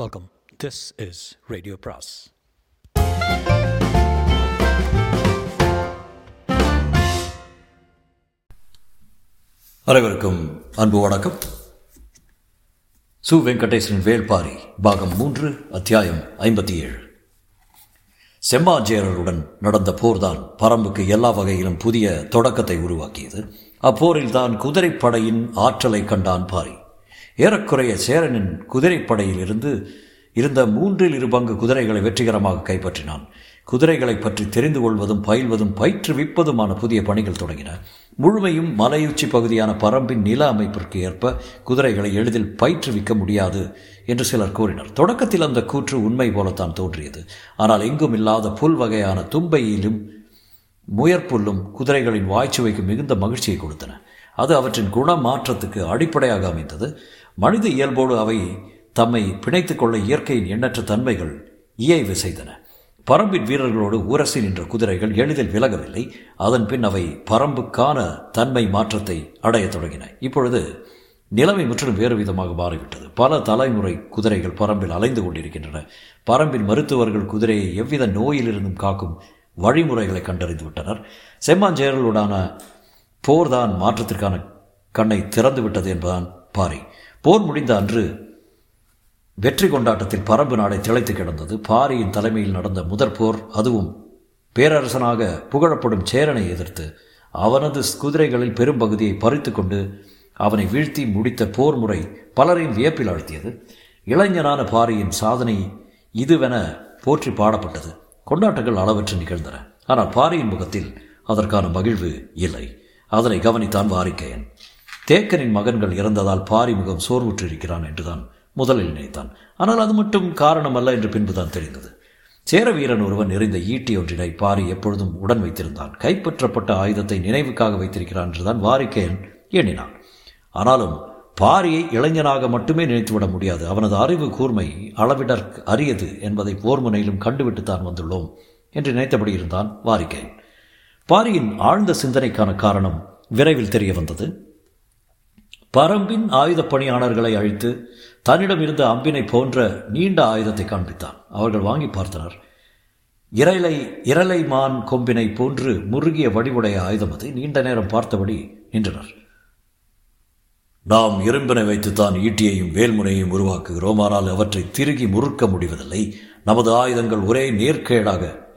Welcome. This is radio பிராஸ். அனைவருக்கும் அன்பு வணக்கம். சு. வெங்கடேசன் வேள்பாரி பாகம் 3 அத்தியாயம் 57. செம்மாஜேரருடன் நடந்த போர்தான் பரம்புக்கு எல்லா வகையிலும் புதிய தொடக்கத்தை உருவாக்கியது. அப்போரில் தான் குதிரைப்படையின் ஆற்றலை கண்டான் பாரி. ஏறக்குறைய சேரனின் குதிரைப்படையில் இருந்த 3 1/2 பங்கு குதிரைகளை வெற்றிகரமாக கைப்பற்றினான். குதிரைகளை பற்றி தெரிந்து கொள்வதும் பயில்வதும் பயிற்றுவிப்பதுமான புதிய பணிகள் தொடங்கின. முழுமையும் மலையுச்சி பகுதியான பரம்பின் நில அமைப்பிற்கு ஏற்ப குதிரைகளை எளிதில் பயிற்றுவிக்க முடியாது என்று சிலர் கூறினர். தொடக்கத்தில் அந்த கூற்று உண்மை போலத்தான் தோன்றியது. ஆனால் எங்கும் இல்லாத புல் வகையான தும்பையிலும் முயற்புல்லும் குதிரைகளின் வாய்ச்சுவைக்கு மிகுந்த மகிழ்ச்சியை கொடுத்தன. அது அவற்றின் குண மாற்றத்துக்கு அடிப்படையாக அமைந்தது. மனித இயல்போடு அவை தம்மை பிணைத்து கொள்ள இயற்கையின் எண்ணற்ற தன்மைகள் இயைவு செய்தன. பரம்பின் வீரர்களோடு உரசி நின்ற குதிரைகள் எளிதில் விலகவில்லை. அதன் பின் அவை பரம்புக்கான தன்மை மாற்றத்தை அடைய தொடங்கின. இப்பொழுது நிலைமை முற்றிலும் வேறு விதமாக மாறிவிட்டது. பல தலைமுறை குதிரைகள் பரம்பில் அலைந்து கொண்டிருக்கின்றன. பரம்பின் மருத்துவர்கள் குதிரையை எவ்வித நோயிலிருந்தும் காக்கும் வழிமுறைகளை கண்டறிந்து விட்டனர். செம்மாஞ்சேரலுடான போர்தான் மாற்றத்திற்கான கண்ணை திறந்துவிட்டது என்பதான் பாரி. போர் முடிந்த அன்று வெற்றி கொண்டாட்டத்தில் பரம்பு நாடை திளைத்து கிடந்தது. பாரியின் தலைமையில் நடந்த முதற் போர், அதுவும் பேரரசனாக புகழப்படும் சேரனை எதிர்த்து, அவனது குதிரைகளில் பெரும்பகுதியை பறித்து கொண்டு அவனை வீழ்த்தி முடித்த போர் முறை பலரையும் வியப்பில் ஆழ்த்தியது. இளைஞனான பாரியின் சாதனை இதுவென போற்றி பாடப்பட்டது. கொண்டாட்டங்கள் அளவற்று நிகழ்ந்தன. ஆனால் பாரியின் முகத்தில் அதற்கான மகிழ்வு இல்லை. அதனை கவனித்தான் வாரிக்கையன். தேக்கனின் மகன்கள் இறந்ததால் பாரி முகம் சோர்வுற்றிருக்கிறான் என்றுதான் முதலில் நினைத்தான். ஆனால் அது மட்டும் காரணமல்ல என்று பின்புதான் தெரிந்தது. சேர வீரன் ஒருவன் எறிந்த ஈட்டி ஒன்றினை பாரி எப்பொழுதும் உடன் வைத்திருந்தான். கைப்பற்றப்பட்ட ஆயுதத்தை நினைவுக்காக வைத்திருக்கிறான் என்றுதான் வாரிக்கையன் எண்ணினான். ஆனாலும் பாரியை இளைஞனாக மட்டுமே நினைத்துவிட முடியாது. அவனது அறிவு கூர்மை அளவிடற் அரியது என்பதை போர் முனையிலும் கண்டுவிட்டுத்தான் வந்துள்ளோம் என்று நினைத்தபடி இருந்தான் வாரிக்கையன். பாரியின் ஆழ்ந்த சிந்தனைக்கான காரணம் விரைவில் தெரிய வந்தது. பரம்பின் ஆயுதப் பணியாளர்களை அழைத்து தன்னிடம் இருந்த அம்பினை போன்ற நீண்ட ஆயுதத்தை காண்பித்தான். அவர்கள் வாங்கி பார்த்தனர். இரலைமான் கொம்பினை போன்று முறுகிய வடிவுடைய ஆயுதம் அது. நீண்ட நேரம் பார்த்தபடி நின்றனர். நாம் இரும்பினை வைத்துத்தான் ஈட்டியையும் வேல்முனையையும் உருவாக்குகிறோம். ஆனால் அவற்றை திருகி முறுக்க முடிவதில்லை. நமது ஆயுதங்கள் ஒரே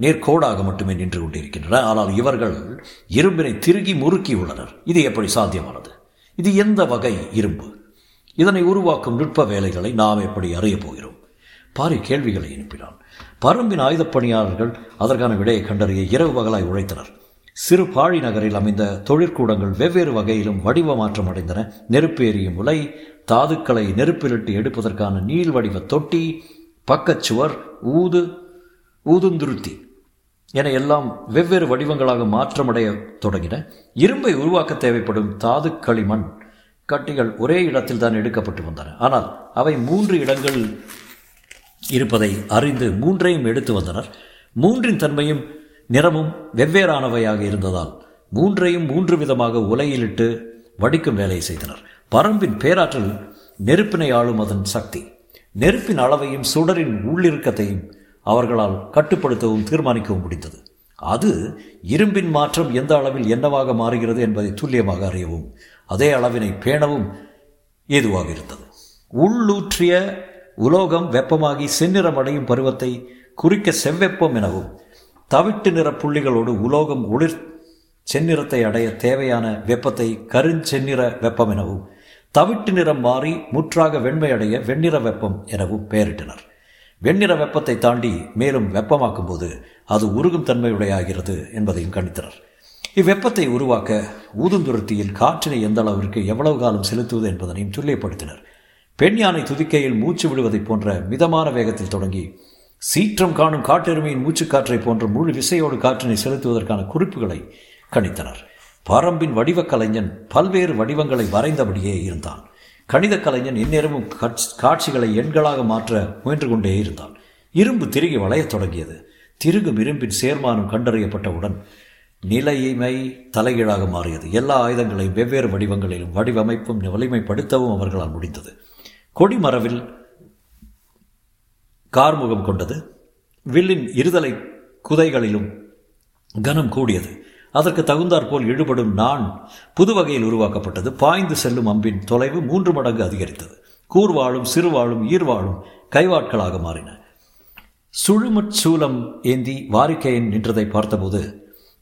நேர்கோடாக மட்டுமே நின்று கொண்டிருக்கின்றன. ஆனால் இவர்கள் இரும்பினை திருகி முறுக்கியுள்ளனர். இது எப்படி சாத்தியமானது? இது எந்த வகை இரும்பு? இதனை உருவாக்கும் நுட்ப வேலைகளை நாம் எப்படி அறியப் போகிறோம்? பாரி கேள்விகளை எழுப்பினான். பரம்பின் ஆயுதப் பணியாளர்கள் அதற்கான விடையை கண்டறிய இரவு பகலாய் உழைத்தனர். சிறு பாழி நகரில் அமைந்த தொழிற்கூடங்கள் வெவ்வேறு வகையிலும் வடிவ மாற்றம் அடைந்தன. நெருப்பு எரியும் உலை, தாதுக்களை நெருப்பிலிட்டு எடுப்பதற்கான நீள் வடிவ தொட்டி, பக்கச்சுவர், ஊதுந்துருத்தி என எல்லாம் வெவ்வேறு வடிவங்களாக மாற்றமடைய தொடங்கின. இரும்பை உருவாக்க தேவைப்படும் தாது களிமண் கட்டிகள் ஒரே இடத்தில் தான் எடுக்கப்பட்டு வந்தன. ஆனால் அவை 3 இடங்கள் இருப்பதை அறிந்து 3ஐயும் எடுத்து வந்தனர். 3இன் தன்மையும் நிறமும் வெவ்வேறானவையாக இருந்ததால் 3ஐயும் 3 விதமாக உலையிலிட்டு வடிக்கும் வேலையை செய்தனர். பரம்பின் பேராற்றல் நெருப்பினை ஆளும் அதன் சக்தி. நெருப்பின் அளவையும் சுடரின் உள்ளிருக்கத்தையும் அவர்களால் கட்டுப்படுத்தவும் தீர்மானிக்கவும் முடிந்தது. அது இரும்பின் மாற்றம் எந்த அளவில் என்னவாக மாறுகிறது என்பதை துல்லியமாக அறியவும் அதே அளவினை பேணவும் ஏதுவாக இருந்தது. உள்ளூற்றிய உலோகம் வெப்பமாகி செந்நிறமடையும் பருவத்தை குறிக்க செவ்வெப்பம் எனவும், தவிட்டு நிற புள்ளிகளோடு உலோகம் ஒளிர் செந்நிறத்தை அடைய தேவையான வெப்பத்தை கருஞ்செந்நிற வெப்பம் எனவும், தவிட்டு நிறம் மாறி முற்றாக வெண்மையடைய வெண்ணிற வெப்பம் எனவும் பெயரிட்டனர். வெண்ணிற வெப்பத்தை தாண்டி மேலும் வெப்பமாக்கும் போது அது உருகும் தன்மையுடையாகிறது என்பதையும் கணித்தனர். இவ்வெப்பத்தை உருவாக்க ஊதுந்துருத்தியில் காற்றினை எந்த அளவிற்கு எவ்வளவு காலம் செலுத்துவது என்பதனையும் துல்லியப்படுத்தினர். பெண் யானை துதிக்கையில் மூச்சு விடுவதை போன்ற மிதமான வேகத்தில் தொடங்கி சீற்றம் காணும் காட்டெருமையின் மூச்சுக்காற்றை போன்ற முழு விசையோடு காற்றினை செலுத்துவதற்கான குறிப்புகளை கணித்தனர். பரம்பின் வடிவக் கலைஞன் பல்வேறு வடிவங்களை வரைந்தபடியே இருந்தான். கணித கலைஞன் இந்நேரமும் காட்சிகளை எண்களாக மாற்ற முயன்று கொண்டே இருந்தான். இரும்பு திருகி வளையத் தொடங்கியது. திருகும் இரும்பின் சேர்மானம் கண்டறியப்பட்டவுடன் நிலைமை தலைகீழாக மாறியது. எல்லா ஆயுதங்களையும் வெவ்வேறு வடிவங்களிலும் வடிவமைப்பும் வலிமைப்படுத்தவும் அவர்களால் முடிந்தது. கொடிமரவில் கார்முகம் கொண்டது. வில்லின் இருதலை குதைகளிலும் கனம் கூடியது. அதற்கு தகுந்தாற்போல் இழுபடும் நான் புது வகையில் உருவாக்கப்பட்டது. பாய்ந்து செல்லும் அம்பின் தொலைவு 3 மடங்கு அதிகரித்தது. கூர்வாளும் சிறுவாளும் ஈர்வாளும் கைவாட்களாக மாறின. சுழுமட் சூலம் ஏந்தி வாரிக்கையன் நின்றதை பார்த்தபோது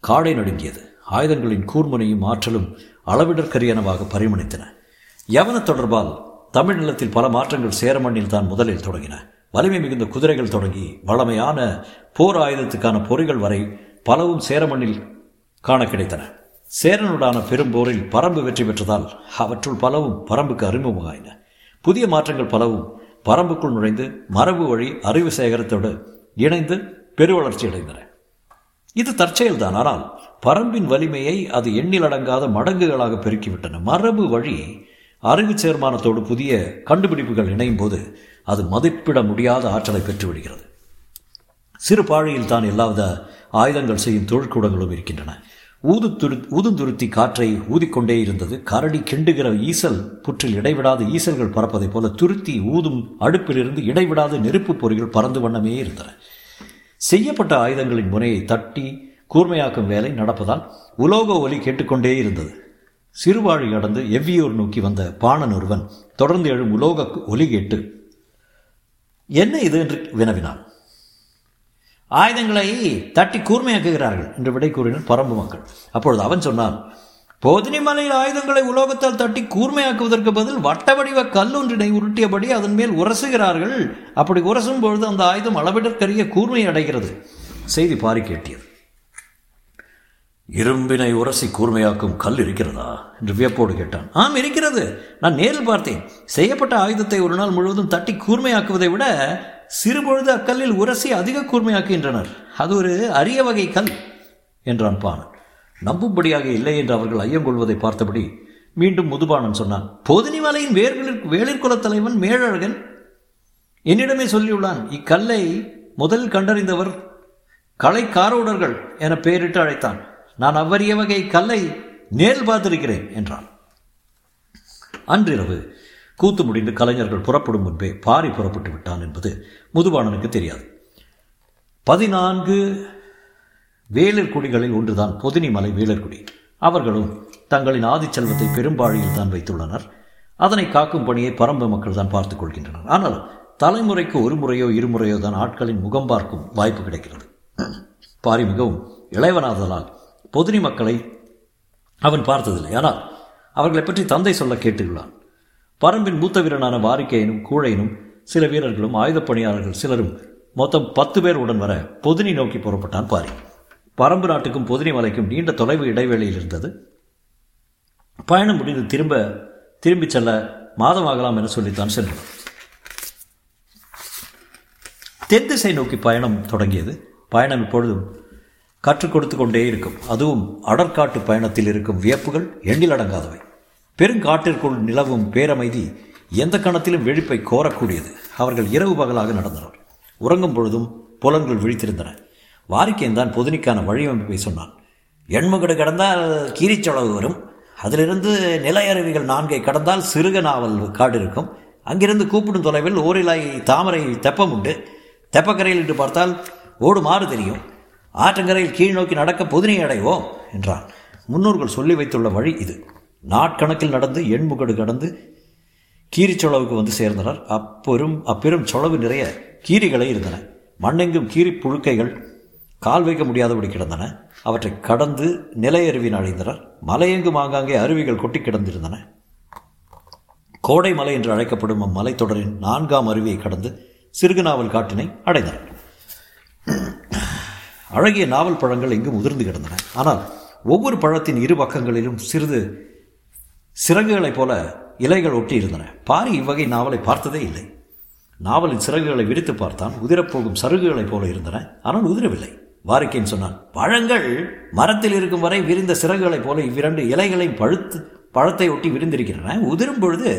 காடை நடுங்கியது. ஆயுதங்களின் கூர்முனையும் ஆற்றலும் அளவிடற்கரியனவாக பரிமணித்தன. யவன தொடர்பால் தமிழ்நிலத்தில் பல மாற்றங்கள் சேரமண்ணில் தான் முதலில் தொடங்கின. வலிமை மிகுந்த குதிரைகள் தொடங்கி வளமையான போர் ஆயுதத்துக்கான பொறிகள் வரை பலவும் சேரமண்ணில் காண கிடைத்தன. சேரனுடான பெரும்போரில் பரம்பு வெற்றி பெற்றதால் அவற்றுள் பலவும் பரம்புக்கு அறிமுகமாயின. புதிய மாற்றங்கள் பலவும் பரம்புக்குள் நுழைந்து மரபு வழி அறிவு சேகரத்தோடு இணைந்து பெருவளர்ச்சி அடைந்தன. இது தற்செயல்தான், ஆனால் பரம்பின் வலிமையை அது எண்ணிலடங்காத மடங்குகளாக பெருக்கிவிட்டன. மரபு வழி அறிவு சேர்மானத்தோடு புதிய கண்டுபிடிப்புகள் இணையும் போது அது மதிப்பிட முடியாத ஆற்றலை பெற்றுவிடுகிறது. சிறு பாழியில் தான் எல்லாவித ஆயுதங்கள் செய்யும் தொழிற்கூடங்களும் இருக்கின்றன. ஊதுந்துருத்தி காற்றை ஊதிக்கொண்டே இருந்தது. கரடி கிண்டுகிற ஈசல் புற்றில் இடைவிடாத ஈசல்கள் பறப்பதைப் போல துருத்தி ஊதும் அடுப்பிலிருந்து இடைவிடாத நெருப்பு பொறிகள் பறந்து வண்ணமே இருந்தன. செய்யப்பட்ட ஆயுதங்களின் முனையை தட்டி கூர்மையாக்கும் வேலை நடப்பதால் உலோக ஒலி கேட்டுக்கொண்டே இருந்தது. சிறுவாழி கடந்து எவ்வியூர் நோக்கி வந்த பாணன் ஒருவன் தொடர்ந்து எழும் உலோக ஒலி கேட்டு என்ன இது என்று வினவினான். ஆயுதங்களை தட்டி கூர்மையாக்குகிறார்கள் என்று விடை கூறினர் பரம்பு மக்கள். அப்பொழுது அவன் சொன்னான், போதினி மலையில் ஆயுதங்களை உலோகத்தால் தட்டி கூர்மையாக்குவதற்கு பதில் வட்ட வடிவ கல்லொன்றினை உருட்டியபடி அதன் மேல் உரசுகிறார்கள். அப்படி உரசும் பொழுது அந்த ஆயுதம் அளவிடற்கரிய கூர்மையை அடைகிறது. செய்தி பாரி கேட்டியது. இரும்பினை உரசி கூர்மையாக்கும் கல் இருக்கிறதா என்று வியப்போடு கேட்டான். ஆம், இருக்கிறது. நான் நேரில் பார்த்தேன். செய்யப்பட்ட ஆயுதத்தை ஒரு நாள் முழுவதும் தட்டி கூர்மையாக்குவதை விட சிறுபொழுது அக்கல்லில் உரசி அதிக கூர்மையாக்குகின்றனர். அது ஒரு அரிய வகை கல் என்றான் பாணன். நம்பும்படியாக இல்லை என்று அவர்கள் ஐயம் கொள்வதை பார்த்தபடி மீண்டும் முதுபாணன் சொன்னான், போதினி மலையின் வேளிற்குலத் தலைவன் மேழழகன் என்னிடமே சொல்லியுள்ளான். இக்கல்லை முதலில் கண்டறிந்தவர் களை காரோடர்கள் என பெயரிட்டு அழைத்தான். நான் அவ்வறிய வகை கல்லை நேரில் பார்த்திருக்கிறேன் என்றான். அன்றிரவு கூத்து முடிந்து கலைஞர்கள் புறப்படும் முன்பே பாரி புறப்பட்டு விட்டான் என்பது முதுபாணனுக்கு தெரியாது. 14 வேளிர் குடிகளில் ஒன்றுதான் பொதினி மலை வேளிர்குடி. அவர்களும் தங்களின் ஆதிச்செல்வத்தை பெரும்பாழியில் தான் வைத்துள்ளனர். அதனை காக்கும் பணியை பரம்பு மக்கள் தான் பார்த்துக் கொள்கின்றனர். ஆனால் தலைமுறைக்கு ஒரு முறையோ இருமுறையோ தான் ஆட்களின் முகம் பார்க்கும் வாய்ப்பு கிடைக்கிறது. பாரி மிகவும் இளைவனாதலால் பொதினி மக்களை அவன் பார்த்ததில்லை. ஆனால் அவர்களை பற்றி தந்தை சொல்ல கேட்டுள்ளான். பரம்பின் மூத்த வீரனான வாரிக்கையனும் கூழையனும் சில வீரர்களும் ஆயுதப் பணியாளர்கள் சிலரும் மொத்தம் 10 பேர் உடன் வர பொதினி நோக்கி புறப்பட்டான் பாரி. பரம்பு நாட்டுக்கும் பொதினி மலைக்கும் நீண்ட தொலைவு இடைவேளையில் இருந்தது. பயணம் முடிந்து திரும்பிச் செல்ல மாதமாகலாம் என சொல்லித்தான் சென்றனர். தென் திசை நோக்கி பயணம் தொடங்கியது. பயணம் இப்பொழுதும் கற்றுக் கொடுத்து கொண்டே இருக்கும். அதுவும் அடற்காட்டு பயணத்தில் இருக்கும் வியப்புகள் எண்ணிலடங்காதவை. பெருங்காட்டிற்குள் நிலவும் பேரமைதி எந்த கணத்திலும் வெடிப்பை கோரக்கூடியது. அவர்கள் இரவு பகலாக நடந்தனர். உறங்கும் பொழுதும் புலன்கள் விழித்திருந்தன. வாரிக்கையன் தான் பொதினிக்கான வழிவமைப்பை சொன்னான். எண்முகடு கடந்தால் கீரிச்சொளவு வரும். அதிலிருந்து நிலையருவிகள் 4ஐ கடந்தால் சிறுக நாவல் காடு இருக்கும். அங்கிருந்து கூப்பிடும் தொலைவில் ஓரிலாய் தாமரை தெப்பம் உண்டு. தெப்பக்கரையில் இன்று பார்த்தால் ஓடு மாறு தெரியும். ஆற்றங்கரையில் கீழ் நோக்கி நடக்க பொதினை அடைவோம் என்றான். முன்னோர்கள் சொல்லி வைத்துள்ள வழி இது. நாட்கணக்கில் நடந்து எண்முகடு கடந்து கீரிச்சொளவுக்கு வந்து சேர்ந்தனர். அப்பெரும் சொளவு நிறைய கீரிகளை இருந்தன. மண்ணெங்கும் கீரி புழுக்கைகள் கால் வைக்க முடியாதபடி கிடந்தன. அவற்றை கடந்து நிலையருவின் அடைந்தனர். மலையெங்கும் ஆங்காங்கே அருவிகள் கொட்டி கிடந்திருந்தன. கோடை மலை என்று அழைக்கப்படும் அம்மலைத்தொடரின் 4ஆம் அருவியை கடந்து சிறுகுநாவல் காட்டினை அடைந்தனர். அழகிய நாவல் பழங்கள் எங்கும் உதிர்ந்து கிடந்தன. ஆனால் ஒவ்வொரு பழத்தின் இரு பக்கங்களிலும் சிறிது சிறகுகளைப் போல இலைகள் ஒட்டி இருந்தன. பாரி இவ்வகை நாவலை பார்த்ததே இல்லை. நாவலின் சிறகுகளை விரித்து பார்த்தான். உதிரப்போகும் சருகுகளைப் போல இருந்தன. ஆனால் உதிரவில்லை. வாரிக்கையன் சொன்னான், பழங்கள் மரத்தில் இருக்கும் வரை விரிந்த சிறகுகளைப் போல இவ்விரண்டு இலைகளை பழத்தை ஒட்டி விரிந்திருக்கின்றன. உதிரும் பொழுது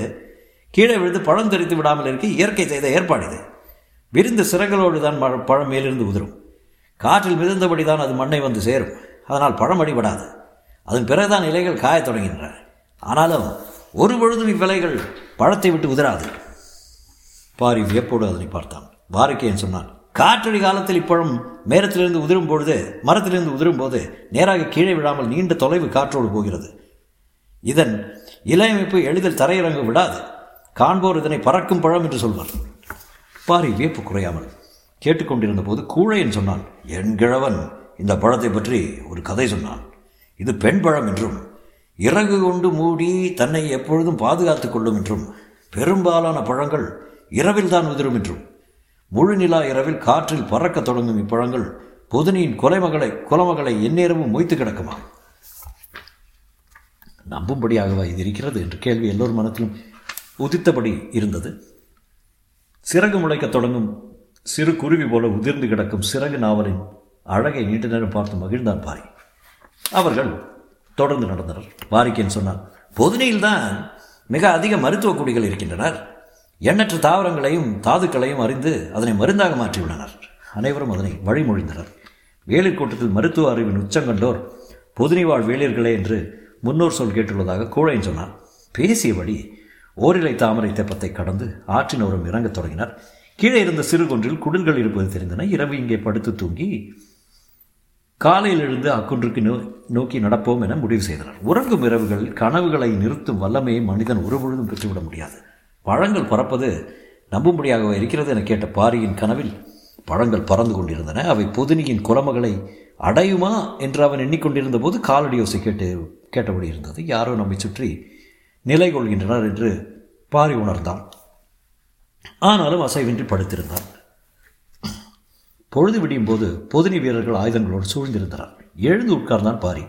கீழே விழுந்து பழம் தெரித்து விடாமல் இருக்க இயற்கை செய்த ஏற்பாடு இது. விரிந்த சிறகுகளோடு தான் பழம் மேலிருந்து உதிரும். காற்றில் மிதந்தபடி தான் அது மண்ணை வந்து சேரும். அதனால் பழம் அடிபடாது. அதன் பிறகுதான் இலைகள் காயத் தொடங்கின்றன. ஆனாலும் ஒரு பொழுதும் இவ்விலைகள் பழத்தை விட்டு உதிராது. பாரி வியப்போடு அதனை பார்த்தான். வாரிக்கையன் சொன்னான். காற்றடி காலத்தில் இப்பழம் மரத்திலிருந்து உதிரும் போது நேராக கீழே விழாமல் நீண்ட தொலைவு காற்றோடு போகிறது. இதன் இலையமைப்பு எளிதில் தரையிறங்க விடாது. காண்போர் இதனை பறக்கும் பழம் என்று சொல்வார். பாரி வியப்பு குறையாமல் கேட்டுக்கொண்டிருந்த போது கூழையன் சொன்னான், என் கிழவன் இந்த பழத்தை பற்றி ஒரு கதை சொன்னான். இது பெண் பழம் என்றும் இறகு கொண்டு மூடி தன்னை எப்பொழுதும் பாதுகாத்து கொள்ளும் என்றும் பெரும்பாலான பழங்கள் இரவில் தான் உதிரும் என்றும் முழு நிலா இரவில் காற்றில் பறக்க தொடங்கும் இப்பழங்கள் பொதுனியின் குலமகளை எந்நேரமும் மொய்த்து கிடக்குமா? நம்பும்படியாகவா இது இருக்கிறது என்ற கேள்வி எல்லோர் மனத்திலும் உதித்தபடி இருந்தது. சிறகு முளைக்க தொடங்கும் சிறு குருவி போல உதிர்ந்து கிடக்கும் சிறகு நாவலின் அழகை நீண்ட நேரம் பார்த்து மகிழ்ந்தான் பாரி. அவர்கள் தொடர்ந்து நடந்தனர். பாரிக்கேன் சொன்னார், பொதுனியில்தான் மிக அதிக மருத்துவ குடிகள் இருக்கின்றனர். எண்ணற்ற தாவரங்களையும் தாதுக்களையும் அறிந்து அதனை மருந்தாக மாற்றியுள்ளனர். அனைவரும் அதனை வழிமொழிந்தனர். வேளிர் கூட்டத்தில் மருத்துவ அறிவின் உச்சங்கண்டோர் பொதுனி வாழ் வேளிர்களே என்று முன்னோர் சொல் கேட்டுள்ளதாக கூழையன் சொன்னார். பேசியபடி ஓரிலை தாமரை தெப்பத்தை கடந்து ஆற்றினோரும் இறங்கத் தொடங்கினர். கீழே இருந்த சிறு குன்றில் குடில்கள் இருப்பது தெரிந்தன. இரவு இங்கே படுத்து தூங்கி காலையிலிருந்து அக்குன்றுக்கு நோக்கி நடப்போம் என முடிவு செய்தனர். உறங்கும் இரவுகள் கனவுகளை நிறுத்தும் வல்லமையை மனிதன் ஒருபொழுதும் பெற்றுவிட முடியாது. பழங்கள் பறப்பது நம்பும்படியாகவே இருக்கிறது என கேட்ட பாரியின் கனவில் பழங்கள் பறந்து கொண்டிருந்தன. அவை பொதுனியின் குலமகளை அடையுமா என்று அவன் எண்ணிக்கொண்டிருந்த போது காலடியோசை கேட்டபடி இருந்தது. யாரோ நம்மை சுற்றி நிலை கொள்கின்றனர் என்று பாரி உணர்ந்தான். ஆனாலும் அசைவின்றி படுத்திருந்தான். பொழுது விடியும் போது பொதுனி வீரர்கள் ஆயுதங்களோடு சூழ்ந்திருந்தனர். எழுந்து உட்கார்ந்தான் பாரி.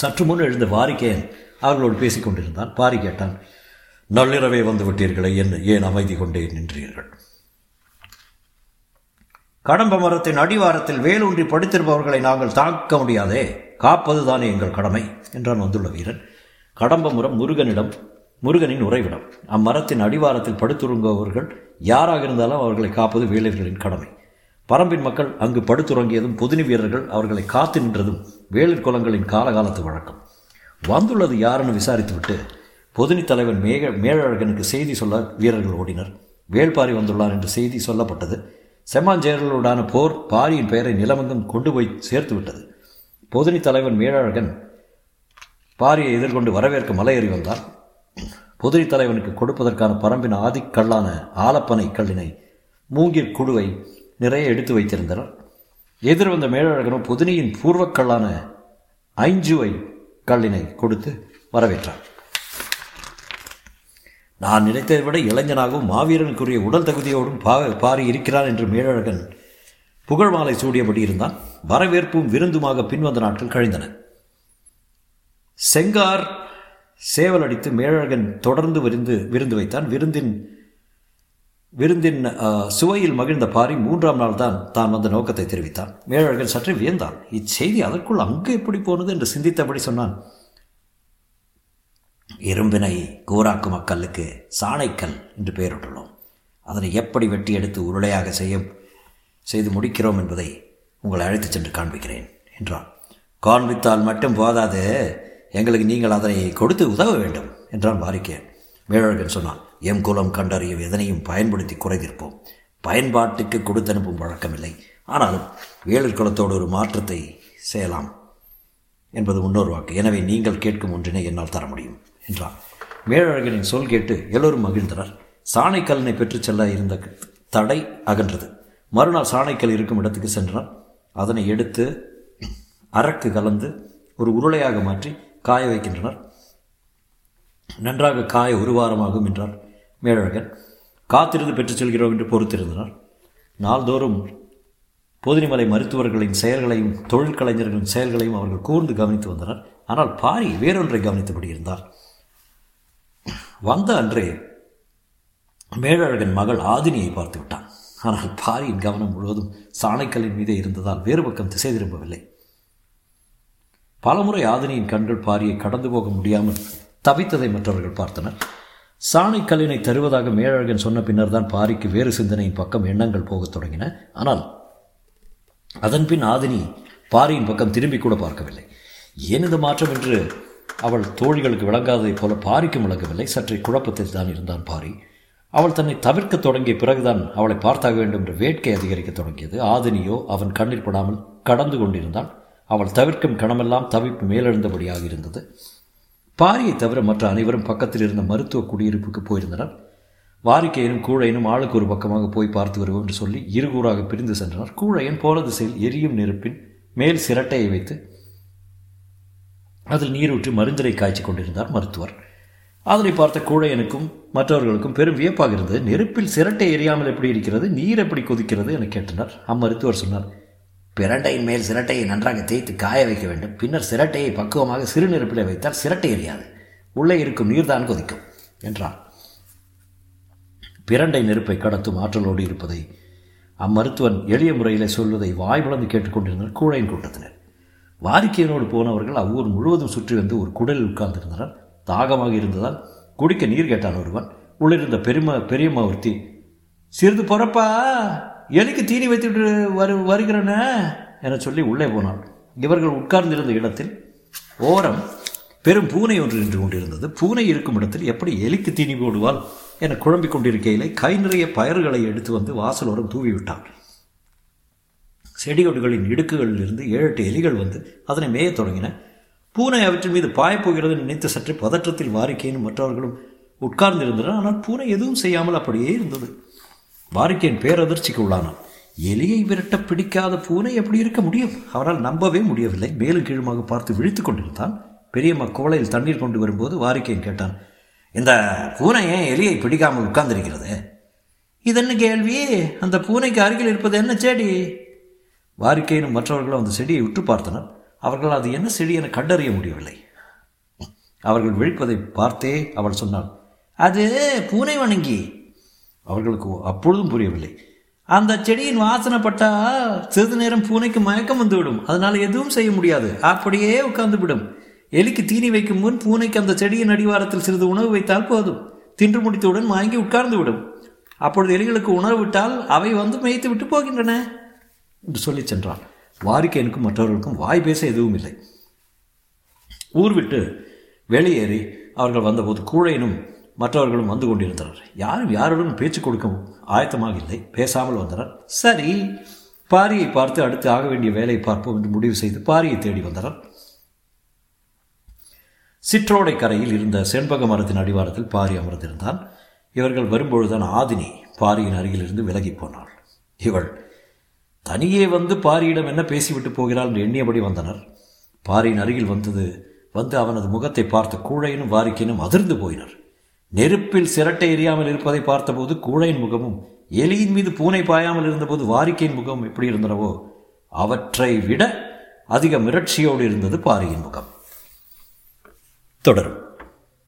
சற்று முன் எழுந்த வாரிக்கையன் அவர்களோடு பேசிக் கொண்டிருந்தான். பாரி கேட்டான், நள்ளிரவே வந்து விட்டீர்களே, என்ன ஏன் அமைதி கொண்டே நின்றீர்கள்? கடம்ப மரத்தின் அடிவாரத்தில் வேலூன்றி படுத்திருப்பவர்களை நாங்கள் தாக்க முடியாதே, காப்பதுதானே எங்கள் கடமை என்றான் வந்துள்ள வீரன். கடம்ப மரம் முருகனின் உறைவிடம். அம்மரத்தின் அடிவாரத்தில் படுத்துறங்குபவர்கள் யாராக இருந்தாலும் அவர்களை காப்பது வேளிர்களின் கடமை. பரம்பின் மக்கள் அங்கு படுத்துறங்கியதும் பொதுனி வீரர்கள் அவர்களை காத்து நின்றதும் வேளிர் குலங்களின் காலகாலத்து வழக்கம். வந்துள்ளது யாருன்னு விசாரித்துவிட்டு பொதுனி தலைவன் மேழழகனுக்கு செய்தி சொல்ல வீரர்கள் ஓடினர். வேள்பாரி வந்துள்ளார் என்று செய்தி சொல்லப்பட்டது. செம்மாஞ்சேரலுடான போர் பாரியின் பெயரை நிலமங்கம் கொண்டு போய் சேர்த்து விட்டது. பொதுனி தலைவன் மேழழகன் பாரியை எதிர்கொண்டு வரவேற்க மலையேறி வந்தான். பொதுனி தலைவனுக்கு கொடுப்பதற்கான பரம்பின் ஆதிக்கல்லான ஆலப்பனை கல்லினை மூங்கிற் குழுவை நிறைய எடுத்து வைத்திருந்தனர். எதிர்வந்த மேழழகனும் பொதுனியின் பூர்வக்கல்லான ஐஞ்சுவை கல்லினை கொடுத்து வரவேற்றார். நான் நினைத்ததை விட இளைஞனாகவும் மாவீரனுக்குரிய உடல் தகுதியோடும் பாரி இருக்கிறான் என்று மேழழகன் புகழ் மாலை சூடியபடி இருந்தான். வரவேற்பும் விருந்துமாக பின்வந்த நாட்கள் கழிந்தன. செங்கார் சேவலடித்து மேழழகன் தொடர்ந்து விருந்து வைத்தான். விருந்தின் சுவையில் மகிழ்ந்த பாரி மூன்றாம் நாள் தான் வந்த நோக்கத்தை தெரிவித்தான். மேழழகன் சற்று வியந்தான். இச்செய்தி அதற்குள் அங்கு எப்படி போனது என்று சிந்தித்தபடி சொன்னான். இரும்பினை கூராக்கும் அக்கல்லுக்கு சாணைக்கல் என்று பெயரிட்டுள்ளோம். அதனை எப்படி வெட்டி எடுத்து உருளையாக செய்து முடிக்கிறோம் என்பதை உங்களை அழைத்து சென்று காண்பிக்கிறேன் என்றான். காண்பித்தால் மட்டும் போதாது, எங்களுக்கு நீங்கள் அதனை கொடுத்து உதவ வேண்டும் என்றான் வாரிக்கையன். மேழகன் சொன்னான், எம் குலம் கண்டறியும் எதனையும் பயன்படுத்தி குறைந்திருப்போம். பயன்பாட்டுக்கு கொடுத்தனுப்பும் வழக்கமில்லை. ஆனாலும் வேளிர் குலத்தோடு ஒரு மாற்றத்தை செய்யலாம் என்பது முன்னோர் வாக்கு. எனவே நீங்கள் கேட்கும் ஒன்றினை என்னால் தர முடியும் என்றான். மேழழகனின் சொல் கேட்டு எல்லோரும் மகிழ்ந்தனர். சாணைக்கல்லினை பெற்றுச் செல்ல இருந்த தடை அகன்றது. மறுநாள் சாணைக்கல் இருக்கும் இடத்துக்கு சென்றனர். அதனை எடுத்து அரக்கு கலந்து ஒரு உருளையாக மாற்றி காய வைக்கின்றனர். நன்றாக காய ஒரு வாரமாகும் என்றார் மேழழகன். காத்திருந்து பெற்றுச் செல்கிறோம் என்று பொறுத்திருந்தனர். நாள்தோறும் பொதுனிமலை மருத்துவர்களின் செயல்களையும் தொழில் கலைஞர்களின் செயல்களையும் அவர்கள் கூர்ந்து கவனித்து வந்தனர். ஆனால் பாரி வேறொன்றை கவனித்தபடி இருந்தார். வந்த அன்றே மேழழகன் மகள் ஆதினியை பார்த்து விட்டான். ஆனால் பாரியின் கவனம் முழுவதும் சாணைக்கல்லின் மீதே இருந்ததால் வேறு பக்கம் திசை திரும்பவில்லை. பலமுறை ஆதினியின் கண்கள் பாரியை கடந்து போக முடியாமல் தவித்ததை மற்றவர்கள் பார்த்தனர். சாணைக்கல்லினை தருவதாக மேழழகன் சொன்ன பின்னர் தான் பாரிக்கு வேறு சிந்தனையின் பக்கம் எண்ணங்கள் போகத் தொடங்கின. ஆனால் அதன் பின் ஆதினி பாரியின் பக்கம் திரும்பி கூட பார்க்கவில்லை. ஏன் இந்த மாற்றம் என்று அவள் தோழிகளுக்கு விளங்காததைப் போல பாரிக்கும் விளங்கவில்லை. சற்றே குழப்பத்தில் தான் இருந்தான் பாரி. அவள் தன்னை தவிர்க்க தொடங்கிய பிறகுதான் அவளை பார்த்தாக வேண்டும் என்று வேட்கை அதிகரிக்க தொடங்கியது. ஆதினியோ அவன் கண்ணில் படாமல் கடந்து கொண்டிருந்தான். அவள் தவிர்க்கும் கணமெல்லாம் தவிப்பு மேலெழுந்தபடியாக இருந்தது. பாரியை தவிர மற்ற அனைவரும் பக்கத்தில் இருந்த மருத்துவ குடியிருப்புக்கு போயிருந்தனர். வாரிக்கையனும் கூழையனும் ஆளுக்கு ஒரு பக்கமாக போய் பார்த்து வருவோம் என்று சொல்லி இருகூறாக பிரிந்து சென்றனர். கூழையன் போன திசையில் எரியும் நெருப்பின் மேல் சிரட்டையை வைத்து அதில் நீரூற்றி மருந்தினை காய்ச்சி கொண்டிருந்தார் மருத்துவர். அதனை பார்த்த கூழையனுக்கும் மற்றவர்களுக்கும் பெரும் வியப்பாக இருந்தது. நெருப்பில் சிரட்டை எரியாமல் எப்படி இருக்கிறது, நீர் எப்படி கொதிக்கிறது என கேட்டனர். அம்மருத்துவர் சொன்னார், பிரண்டையின் மேல் சிரட்டையை நன்றாக தேய்த்து காய வைக்க வேண்டும். பின்னர் சிரட்டையை பக்குவமாக சிறு நெருப்பில் வைத்தால் சிரட்டை எரியாது, உள்ளே இருக்கும் நீர்தான் கொதிக்கும் என்றார். பிரண்டை நெருப்பை கடத்தும் ஆற்றலோடு இருப்பதை அம்மருத்துவன் எளிய முறையில் சொல்வதை வாய்வளந்து கேட்டுக்கொண்டிருந்தனர் கூழையின் கூட்டத்தினர். வாரிக்கையனோடு போனவர்கள் அவ்வூர் முழுவதும் சுற்றி வந்து ஒரு குடலில் உட்கார்ந்திருந்தனர். தாகமாக இருந்ததால் குடிக்க நீர் கேட்டான் ஒருவன். உள்ளிருந்த பெரியம்மா ஒருத்தி, சிறிது பொறப்பா எலிக்கு தீனி வைத்துட்டு வருகிறன என சொல்லி உள்ளே போனான். இவர்கள் உட்கார்ந்திருந்த இடத்தில் ஓரம் பெரும் பூனை ஒன்று நின்று கொண்டிருந்தது. பூனை இருக்கும் இடத்தில் எப்படி எலிக்கு தீனி போடுவாள் என குழம்பிக் கொண்டிருக்கையிலே கை நிறைய பயர்களை எடுத்து வந்து வாசலோரம் தூவிவிட்டான். செடிகொடிகளின் இடுக்குகளில் இருந்து 7-8 எலிகள் வந்து அதனை மேயத் தொடங்கின. பூனை அவற்றின் மீது பாயப்போகிறது நினைத்து சற்று பதற்றத்தில் வாரிக்கையின் மற்றவர்களும் உட்கார்ந்திருந்தனர். ஆனால் பூனை எதுவும் செய்யாமல் அப்படியே இருந்தது. வாரிக்கையின் பேரதிர்ச்சிக்கு உள்ளானான். எலியை விரட்ட பிடிக்காத பூனை எப்படி இருக்க முடியும்? அவனால் நம்பவே முடியவில்லை. மேலும் கீழுமாக பார்த்து விழித்து கொண்டிருந்தான். பெரியம்மா கோலையில் தண்ணீர் கொண்டு வரும்போது வாரிக்கையின் கேட்டான், இந்த பூனை ஏன் எலியை பிடிக்காமல் உட்கார்ந்திருக்கிறது? இது என்ன கேள்வி? அந்த பூனைக்கு அருகில் இருப்பது என்ன செடி? வாரிக்கையினும் மற்றவர்களும் அந்த செடியை உற்று பார்த்தனர். அவர்கள் அது என்ன செடி என கண்டறிய முடியவில்லை. அவர்கள் விழிப்பதை பார்த்தே அவள் சொன்னாள், அது பூனை வணங்கி. அவர்களுக்கு அப்பொழுதும் புரியவில்லை. அந்த செடியின் வாசனைப்பட்டா சிறிது நேரம் பூனைக்கு மயக்கம் வந்துவிடும். அதனால் எதுவும் செய்ய முடியாது, அப்படியே உட்கார்ந்துவிடும். எலிக்கு தீனி வைக்கும் முன் பூனைக்கு அந்த செடியின் அடிவாரத்தில் சிறிது உணவு வைத்தால் போதும். தின்று முடித்தவுடன் வாங்கி உட்கார்ந்து விடும். அப்பொழுது எலிகளுக்கு உணவு விட்டால் அவை வந்து மேய்த்து விட்டு போகின்றன என்று சொல்லி சென்றான். வாரிக்கையனுக்கும் மற்றவர்களுக்கும் வாய் பேச எதுவும் இல்லை. ஊர் விட்டு வெளியேறி அவர்கள் வந்தபோது கூழையனும் மற்றவர்களும் வந்து கொண்டிருந்தனர். யாரும் யாருடன் பேச்சு கொடுக்கவும் ஆயத்தமாக இல்லை. பேசாமல் வந்தனர். சரி, பாரியை பார்த்து அடுத்து ஆக வேண்டிய வேலையை பார்ப்போம் என்று முடிவு செய்து பாரியை தேடி வந்தனர். சிற்றோடை கரையில் இருந்த செண்பக மரத்தின் அடிவாரத்தில் பாரி அமர்ந்திருந்தான். இவர்கள் வரும்பொழுதுதான் ஆதினி பாரியின் அருகிலிருந்து விலகி போனாள். இவள் தனியே வந்து பாரியிடம் என்ன பேசிவிட்டு போகிறாள் என்று எண்ணியபடி வந்தனர். பாரியின் அருகில் வந்து அவனது முகத்தை பார்த்த கூழையினும் வாரிக்கையினும் அதிர்ந்து போயினர். நெருப்பில் சிரட்டை எரியாமல் இருப்பதை பார்த்தபோது கூழையின் முகமும், எலியின் மீது பூனை பாயாமல் இருந்தபோது வாரிக்கையின் முகமும் எப்படி இருந்தனவோ அவற்றை விட அதிக மிரட்சியோடு இருந்தது பாரியின் முகம். தொடரும்.